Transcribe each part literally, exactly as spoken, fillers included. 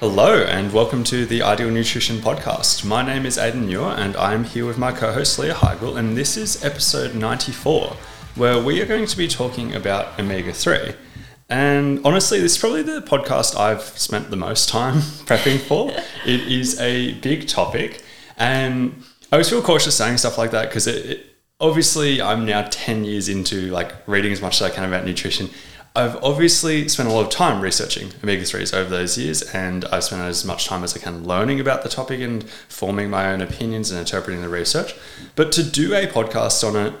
Hello and welcome to the Ideal Nutrition Podcast. My name is Aidan Muir and I'm here with my co-host Leah Heigl, and this is episode ninety-four, where we are going to be talking about omega three. And honestly, this is probably the podcast I've spent the most time prepping for. It is a big topic, and I always feel cautious saying stuff like that because it, it, obviously I'm now ten years into like reading as much as I can about nutrition. I've obviously spent a lot of time researching omega threes over those years, and I've spent as much time as I can learning about the topic and forming my own opinions and interpreting the research. But to do a podcast on it,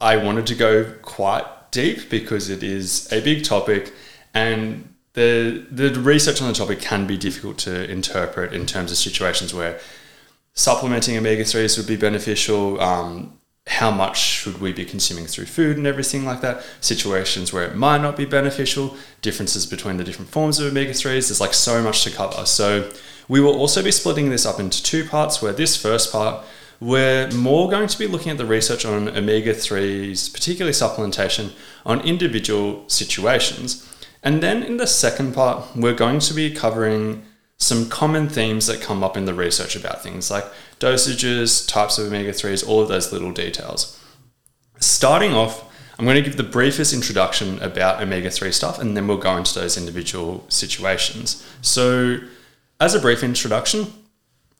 I wanted to go quite deep because it is a big topic, and the the research on the topic can be difficult to interpret in terms of situations where supplementing omega threes would be beneficial, um, how much should we be consuming through food and everything like that, situations where it might not be beneficial, differences between the different forms of omega threes. There's like so much to cover. So we will also be splitting this up into two parts, where this first part we're more going to be looking at the research on omega threes, particularly supplementation, on individual situations. And then in the second part, we're going to be covering some common themes that come up in the research about things like dosages, types of omega threes, all of those little details. Starting off, I'm going to give the briefest introduction about omega three stuff, and then we'll go into those individual situations. So as a brief introduction,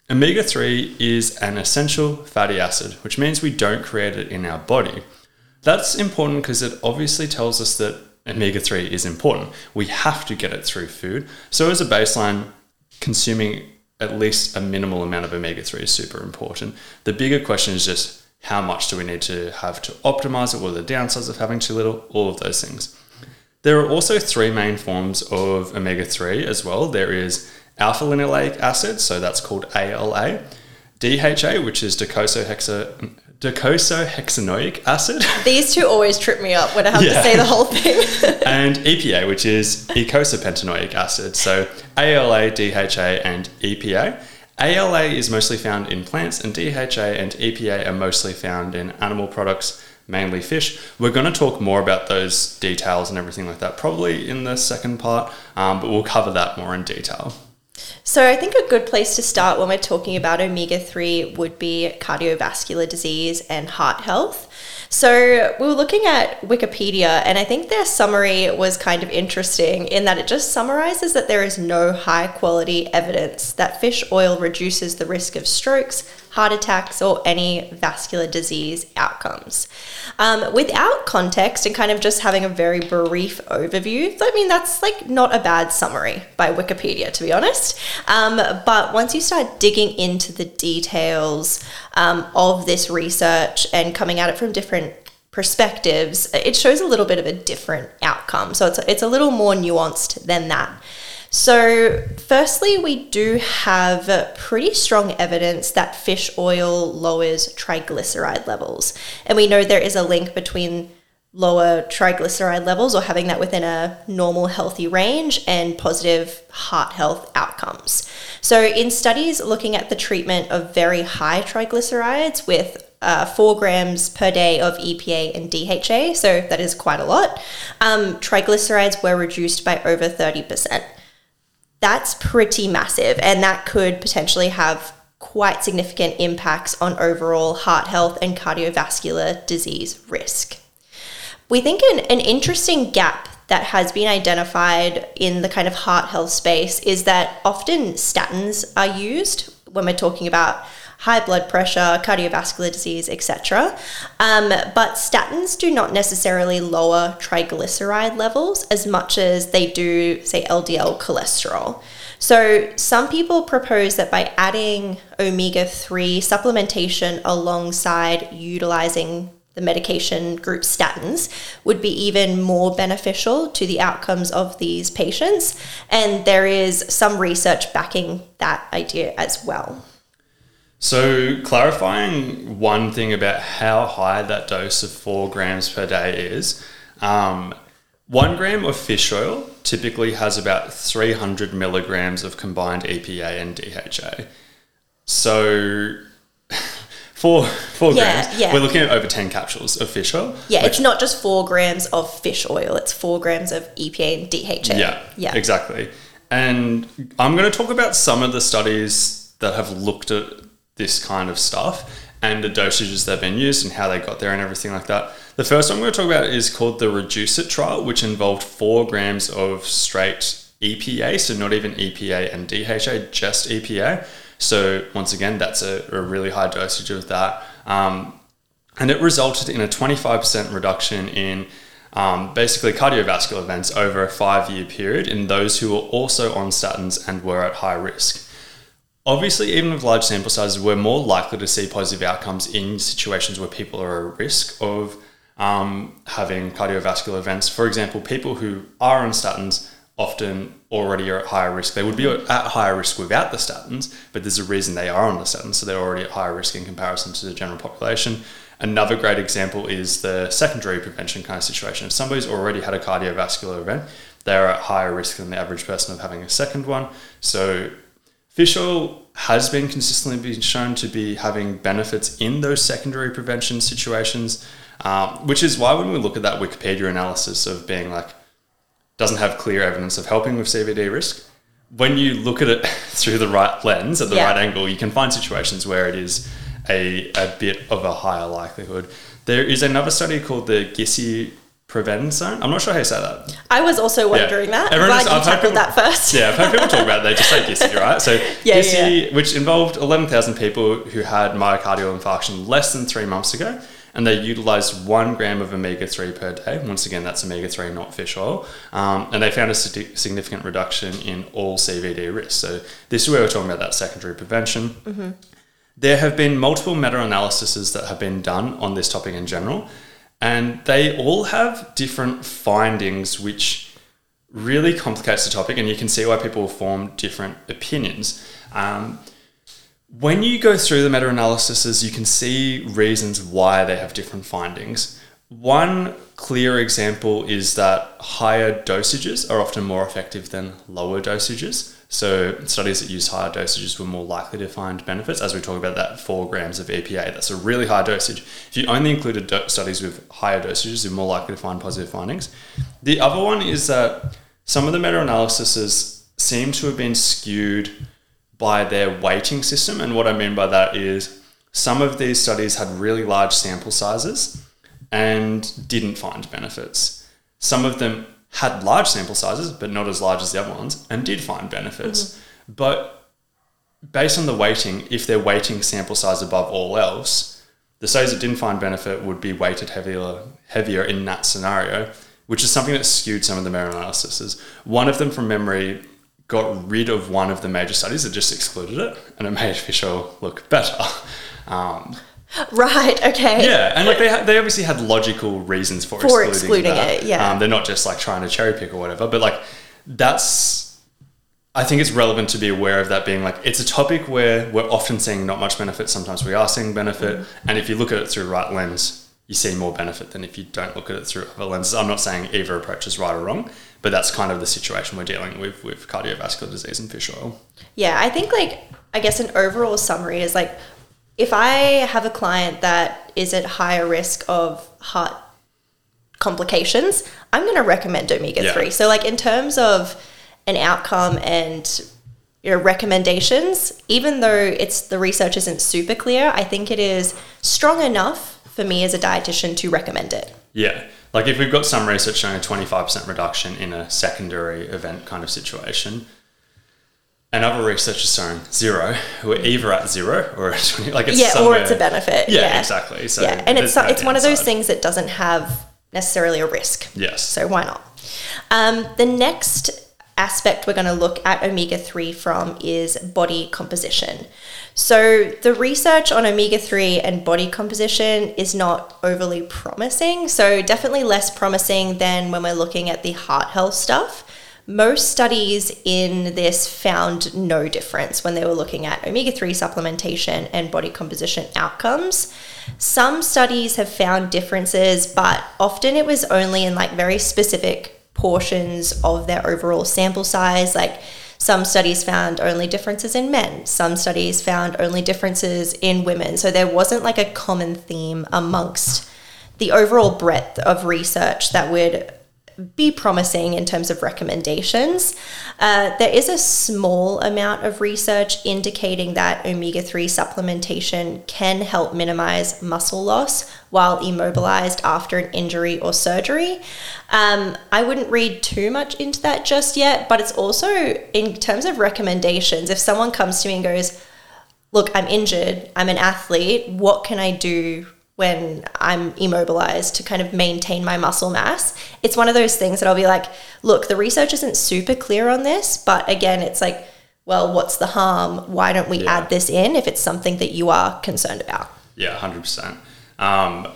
omega three is an essential fatty acid, which means we don't create it in our body. That's important because it obviously tells us that omega three is important. We have to get it through food. So as a baseline, consuming at least a minimal amount of omega three is super important. The bigger question is just how much do we need to have to optimize it, what are the downsides of having too little, all of those things. There are also three main forms of omega three as well. There is alpha-linolenic acid, so that's called A L A, D H A, which is docosahexaenoic docosahexaenoic acid. These two always trip me up when I have yeah. to say the whole thing. And E P A, which is eicosapentaenoic acid. So A L A, D H A and E P A. A L A is mostly found in plants, and D H A and E P A are mostly found in animal products, mainly fish. We're going to talk more about those details and everything like that probably in the second part, um, but we'll cover that more in detail. So I think a good place to start when we're talking about omega three would be cardiovascular disease and heart health. So we were looking at Wikipedia, and I think their summary was kind of interesting in that it just summarizes that there is no high quality evidence that fish oil reduces the risk of strokes, heart attacks, or any vascular disease outcomes. Um, without context and kind of just having a very brief overview, I mean, that's like not a bad summary by Wikipedia, to be honest. Um, but once you start digging into the details um, of this research and coming at it from different perspectives, it shows a little bit of a different outcome. So it's a, it's a little more nuanced than that. So firstly, we do have pretty strong evidence that fish oil lowers triglyceride levels. And we know there is a link between lower triglyceride levels, or having that within a normal healthy range, and positive heart health outcomes. So in studies looking at the treatment of very high triglycerides with Uh, four grams per day of E P A and D H A, so that is quite a lot, um, triglycerides were reduced by over thirty percent. That's pretty massive, and that could potentially have quite significant impacts on overall heart health and cardiovascular disease risk. We think an, an interesting gap that has been identified in the kind of heart health space is that often statins are used when we're talking about high blood pressure, cardiovascular disease, et cetera. Um, but statins do not necessarily lower triglyceride levels as much as they do, say, L D L cholesterol. So some people propose that by adding omega three supplementation alongside utilizing the medication group statins would be even more beneficial to the outcomes of these patients. And there is some research backing that idea as well. So clarifying one thing about how high that dose of four grams per day is, um, one gram of fish oil typically has about three hundred milligrams of combined E P A and D H A. So four, four yeah, grams, yeah. we're looking at over ten capsules of fish oil. Yeah, which, it's not just four grams of fish oil, it's four grams of E P A and D H A. Yeah, yeah. exactly. And I'm going to talk about some of the studies that have looked at this kind of stuff and the dosages they've been used and how they got there and everything like that. The first one I'm going to talk about is called the REDUCE-IT trial, which involved four grams of straight E P A, so not even E P A and D H A, just E P A. So once again, that's a, a really high dosage of that. Um, and it resulted in a twenty-five percent reduction in um, basically cardiovascular events over a five-year period in those who were also on statins and were at high risk. Obviously, even with large sample sizes, we're more likely to see positive outcomes in situations where people are at risk of um, having cardiovascular events. For example, people who are on statins often already are at higher risk. They would be at higher risk without the statins, but there's a reason they are on the statins, so they're already at higher risk in comparison to the general population. Another great example is the secondary prevention kind of situation. If somebody's already had a cardiovascular event, they're at higher risk than the average person of having a second one. So fish oil has been consistently been shown to be having benefits in those secondary prevention situations, um, which is why when we look at that Wikipedia analysis of being like, doesn't have clear evidence of helping with C V D risk, when you look at it through the right lens, at the yeah. right angle, you can find situations where it is a, a bit of a higher likelihood. There is another study called the GISSI Prevenzone. I'm not sure how you say that. I was also wondering yeah. that. Everyone Glad was, you tackled people, that first. Yeah, I've heard people talk about it. They just say GISSI, right? So yeah, GISSI, yeah. which involved eleven thousand people who had myocardial infarction less than three months ago, and they utilised one gram of omega three per day. Once again, that's omega three, not fish oil. Um, and they found a significant reduction in all C V D risk. So this is where we're talking about that secondary prevention. Mm-hmm. There have been multiple meta-analyses that have been done on this topic in general, and they all have different findings, which really complicates the topic, and you can see why people form different opinions. Um, When you go through the meta-analyses, you can see reasons why they have different findings. One clear example is that higher dosages are often more effective than lower dosages. So studies that use higher dosages were more likely to find benefits. As we talk about that four grams of E P A, that's a really high dosage. If you only included do- studies with higher dosages, you're more likely to find positive findings. The other one is that some of the meta-analyses seem to have been skewed by their weighting system. And what I mean by that is some of these studies had really large sample sizes and didn't find benefits. Some of them had large sample sizes, but not as large as the other ones, and did find benefits. Mm-hmm. But based on the weighting, if they're weighting sample size above all else, the studies that didn't find benefit would be weighted heavier, heavier in that scenario, which is something that skewed some of the meta-analyses. One of them, from memory, got rid of one of the major studies that just excluded it, and it made fish oil look better. Um, right, okay. Yeah, and like they ha- they obviously had logical reasons for, for excluding, excluding that. it. Yeah, um, they're not just like trying to cherry pick or whatever, but like that's, I think it's relevant to be aware of that being like, it's a topic where we're often seeing not much benefit, sometimes we are seeing benefit, mm-hmm. and if you look at it through the right lens, you see more benefit than if you don't look at it through other lenses. I'm not saying either approach is right or wrong, but that's kind of the situation we're dealing with with cardiovascular disease and fish oil. Yeah, I think like, I guess an overall summary is like, if I have a client that is at higher risk of heart complications, I'm going to recommend omega three. Yeah. So like in terms of an outcome and your recommendations, even though it's the research isn't super clear, I think it is strong enough for me as a dietitian to recommend it. Yeah. Like if we've got some research showing a twenty-five percent reduction in a secondary event kind of situation, and other research is showing zero, we're either at zero or at twenty, like it's yeah, somewhere. Or it's a benefit. Yeah, yeah. exactly. So yeah, and it's no it's one of those things that doesn't have necessarily a risk. Yes. So why not? Um, the next aspect we're going to look at omega three from is body composition. So the research on omega three and body composition is not overly promising. So definitely less promising than when we're looking at the heart health stuff. Most studies in this found no difference when they were looking at omega three supplementation and body composition outcomes. Some studies have found differences, but often it was only in like very specific portions of their overall sample size. Like some studies found only differences in men, some studies found only differences in women. So there wasn't like a common theme amongst the overall breadth of research that would be promising in terms of recommendations. Uh, there is a small amount of research indicating that omega three supplementation can help minimize muscle loss while immobilized after an injury or surgery. Um, I wouldn't read too much into that just yet, but it's also in terms of recommendations. If someone comes to me and goes, look, I'm injured, I'm an athlete, what can I do when I'm immobilized to kind of maintain my muscle mass? It's one of those things that I'll be like, look, the research isn't super clear on this, but again, it's like, well, what's the harm? Why don't we yeah. add this in if it's something that you are concerned about? Yeah, one hundred percent. Um,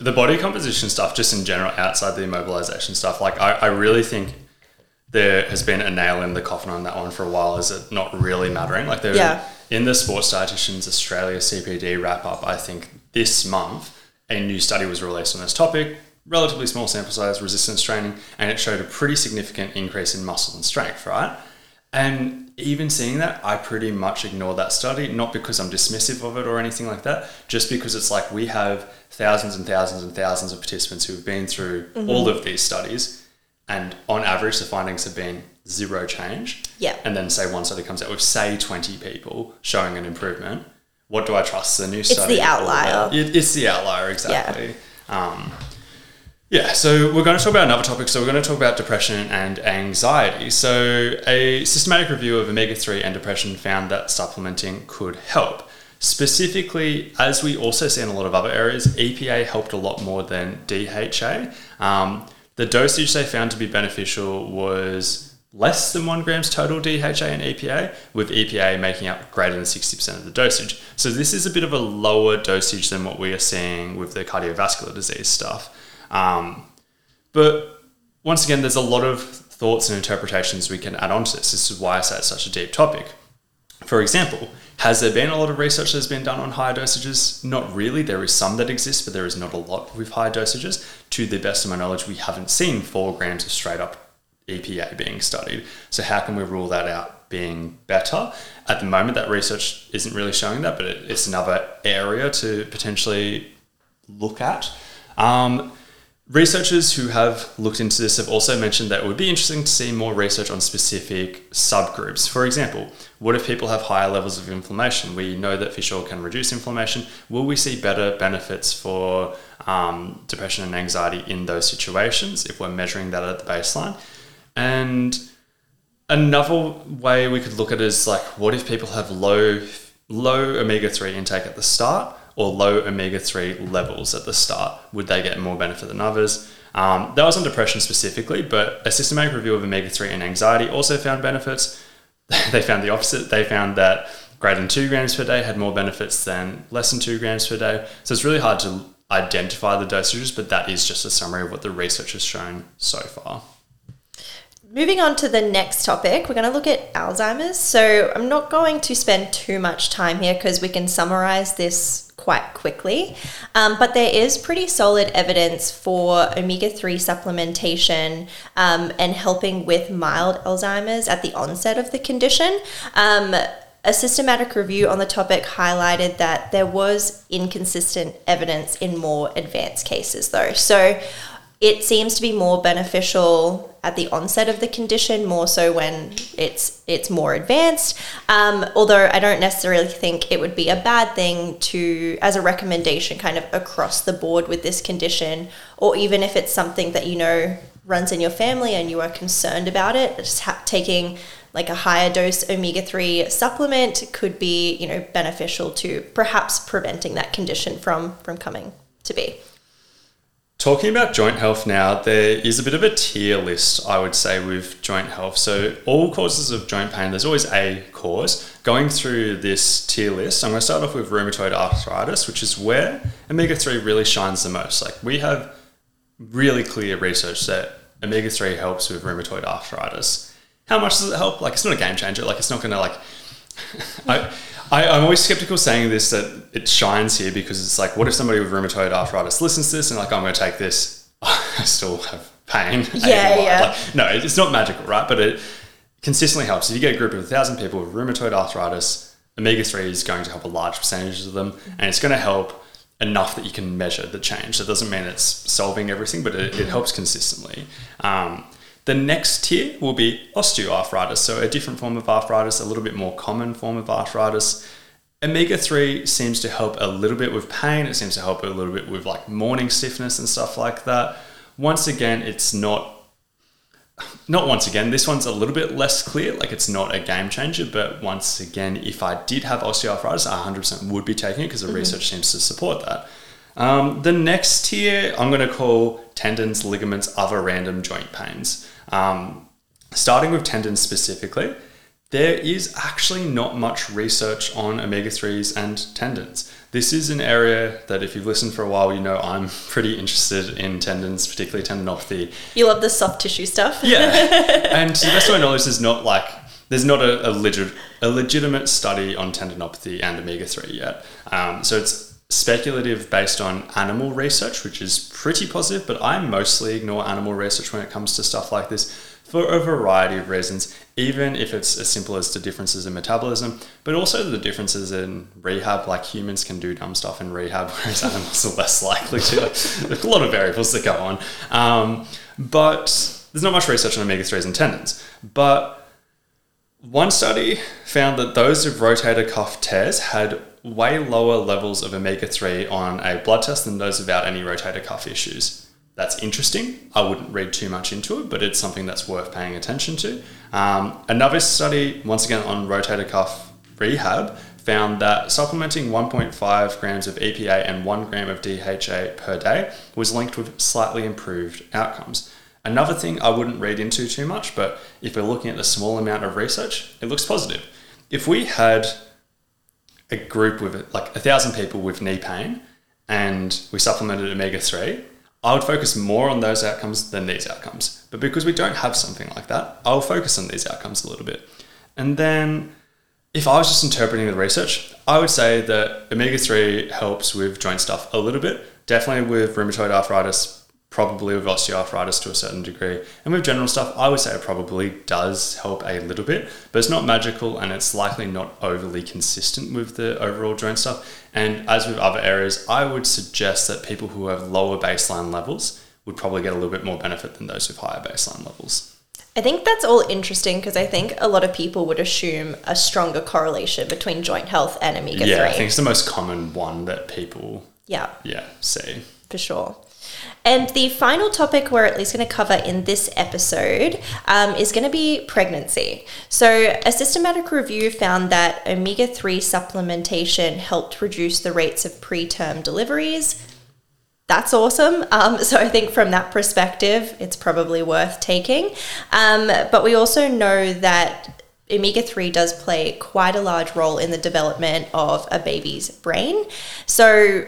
the body composition stuff, just in general, outside the immobilization stuff, like I, I really think there has been a nail in the coffin on that one for a while. Is it not really mattering? Like there, yeah. in the Sports Dietitians Australia C P D wrap-up, I think this month, a new study was released on this topic, relatively small sample size, resistance training, and it showed a pretty significant increase in muscle and strength, right? And even seeing that, I pretty much ignored that study, not because I'm dismissive of it or anything like that, just because it's like we have thousands and thousands and thousands of participants who've been through mm-hmm. all of these studies, and on average, the findings have been zero change. Yeah. And then say one study comes out with, say, twenty people showing an improvement. What do I trust? The new study. It's the outlier. It, it's the outlier, exactly. Yeah. Um, yeah, so we're going to talk about another topic. So we're going to talk about depression and anxiety. So a systematic review of omega three and depression found that supplementing could help. Specifically, as we also see in a lot of other areas, E P A helped a lot more than D H A. Um, the dosage they found to be beneficial was less than one grams total D H A and E P A, with E P A making up greater than sixty percent of the dosage. So this is a bit of a lower dosage than what we are seeing with the cardiovascular disease stuff. Um, but once again, there's a lot of thoughts and interpretations we can add onto this. This is why I say it's such a deep topic. For example, has there been a lot of research that's been done on higher dosages? Not really. There is some that exist, but there is not a lot with higher dosages. To the best of my knowledge, we haven't seen four grams of straight up E P A being studied. So how can we rule that out being better? At the moment, that research isn't really showing that, but it, it's another area to potentially look at. Um, researchers who have looked into this have also mentioned that it would be interesting to see more research on specific subgroups. For example, what if people have higher levels of inflammation? We know that fish oil can reduce inflammation. Will we see better benefits for um, depression and anxiety in those situations if we're measuring that at the baseline? And another way we could look at it is like, what if people have low low omega three intake at the start or low omega three levels at the start? Would they get more benefit than others? Um, that was on depression specifically, but a systematic review of omega three and anxiety also found benefits. They found the opposite. They found that greater than two grams per day had more benefits than less than two grams per day. So it's really hard to identify the dosages, but that is just a summary of what the research has shown so far. Moving on to the next topic, we're going to look at Alzheimer's. So I'm not going to spend too much time here because we can summarize this quite quickly. Um, but there is pretty solid evidence for omega three supplementation um, and helping with mild Alzheimer's at the onset of the condition. Um, A systematic review on the topic highlighted that there was inconsistent evidence in more advanced cases, though. So it seems to be more beneficial at the onset of the condition, more so when it's it's more advanced. Um, although I don't necessarily think it would be a bad thing to, as a recommendation, kind of across the board with this condition, or even if it's something that you know runs in your family and you are concerned about it, just ha- taking like a higher dose omega three supplement could be, you know, beneficial to perhaps preventing that condition from from coming to be. Talking about joint health now, there is a bit of a tier list, I would say, with joint health. So all causes of joint pain, there's always a cause. Going through this tier list, I'm going to start off with rheumatoid arthritis, which is where omega three really shines the most. Like we have really clear research that omega three helps with rheumatoid arthritis. How much does it help? Like it's not a game changer. Like it's not going to like... I, I, I'm always skeptical saying this, that it shines here, because it's like, what if somebody with rheumatoid arthritis listens to this and like, I'm going to take this, I still have pain. Yeah, yeah. Like, no, it's not magical, right? But it consistently helps. If you get a group of a thousand people with rheumatoid arthritis, omega three is going to help a large percentage of them, and it's going to help enough that you can measure the change. That doesn't mean it's solving everything, but it, it helps consistently. Um, the next tier will be osteoarthritis, so a different form of arthritis, a little bit more common form of arthritis. Omega three seems to help a little bit with pain. It seems to help a little bit with like morning stiffness and stuff like that. Once again, it's not... Not once again, this one's a little bit less clear, like it's not a game changer, but once again, if I did have osteoarthritis, I one hundred percent would be taking it because the mm-hmm. research seems to support that. Um, the next tier, I'm going to call tendons, ligaments, other random joint pains. Um, starting with tendons specifically, there is actually not much research on omega threes and tendons. This is an area that if you've listened for a while, you know I'm pretty interested in tendons, particularly tendinopathy. You love the soft tissue stuff. Yeah. And to the best of my knowledge, there's not like, there's not a, a, legit, a legitimate study on tendinopathy and omega three yet. Um, so it's speculative based on animal research, which is pretty positive, but I mostly ignore animal research when it comes to stuff like this for a variety of reasons, even if it's as simple as the differences in metabolism, but also the differences in rehab, like humans can do dumb stuff in rehab, whereas animals are less likely to. There's a lot of variables that go on. Um, but there's not much research on omega threes and tendons. But one study found that those with rotator cuff tears had way lower levels of omega three on a blood test than those without any rotator cuff issues. That's interesting. I wouldn't read too much into it, but it's something that's worth paying attention to. Um, another study, once again on rotator cuff rehab, found that supplementing one point five grams of E P A and one gram of D H A per day was linked with slightly improved outcomes. Another thing I wouldn't read into too much, but if we're looking at the small amount of research, it looks positive. If we had a group with like a thousand people with knee pain and we supplemented omega three, I would focus more on those outcomes than these outcomes. But because we don't have something like that, I'll focus on these outcomes a little bit. And then if I was just interpreting the research, I would say that omega three helps with joint stuff a little bit, definitely with rheumatoid arthritis, probably with osteoarthritis to a certain degree. And with general stuff, I would say it probably does help a little bit, but it's not magical and it's likely not overly consistent with the overall joint stuff. And as with other areas, I would suggest that people who have lower baseline levels would probably get a little bit more benefit than those with higher baseline levels. I think that's all interesting because I think a lot of people would assume a stronger correlation between joint health and omega three. Yeah, I think it's the most common one that people yeah, yeah see. For sure. And the final topic we're at least going to cover in this episode um, is going to be pregnancy. So a systematic review found that omega three supplementation helped reduce the rates of preterm deliveries. That's awesome. Um, so I think from that perspective, it's probably worth taking. Um, but we also know that omega three does play quite a large role in the development of a baby's brain. So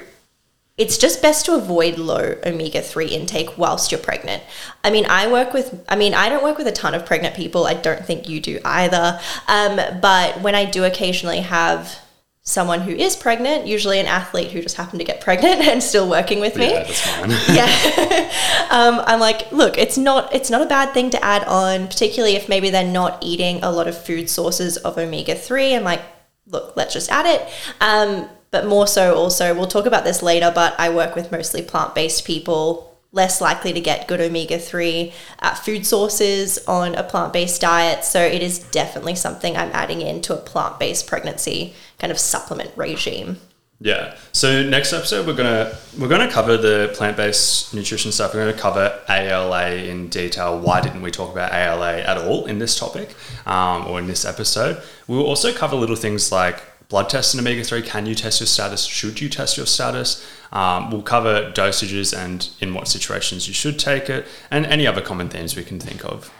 it's just best to avoid low omega three intake whilst you're pregnant. I mean, I work with, I mean, I don't work with a ton of pregnant people. I don't think you do either. Um, but when I do occasionally have someone who is pregnant, usually an athlete who just happened to get pregnant and still working with me. Yeah, that's fine. yeah. um, I'm like, look, it's not, it's not a bad thing to add on, particularly if maybe they're not eating a lot of food sources of omega three. I'm like, look, let's just add it. Um, But more so also, we'll talk about this later, but I work with mostly plant-based people, less likely to get good omega three uh, food sources on a plant-based diet. So it is definitely something I'm adding into a plant-based pregnancy kind of supplement regime. Yeah. So next episode, we're going to we're gonna cover the plant-based nutrition stuff. We're going to cover A L A in detail. Why didn't we talk about A L A at all in this topic um, or in this episode? We'll also cover little things like blood tests and omega three, can you test your status? Should you test your status? Um, we'll cover dosages and in what situations you should take it and any other common themes we can think of.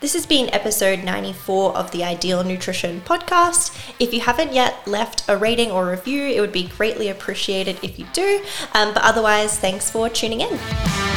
This has been episode ninety-four of the Ideal Nutrition Podcast. If you haven't yet left a rating or review, it would be greatly appreciated if you do. Um, but otherwise, thanks for tuning in.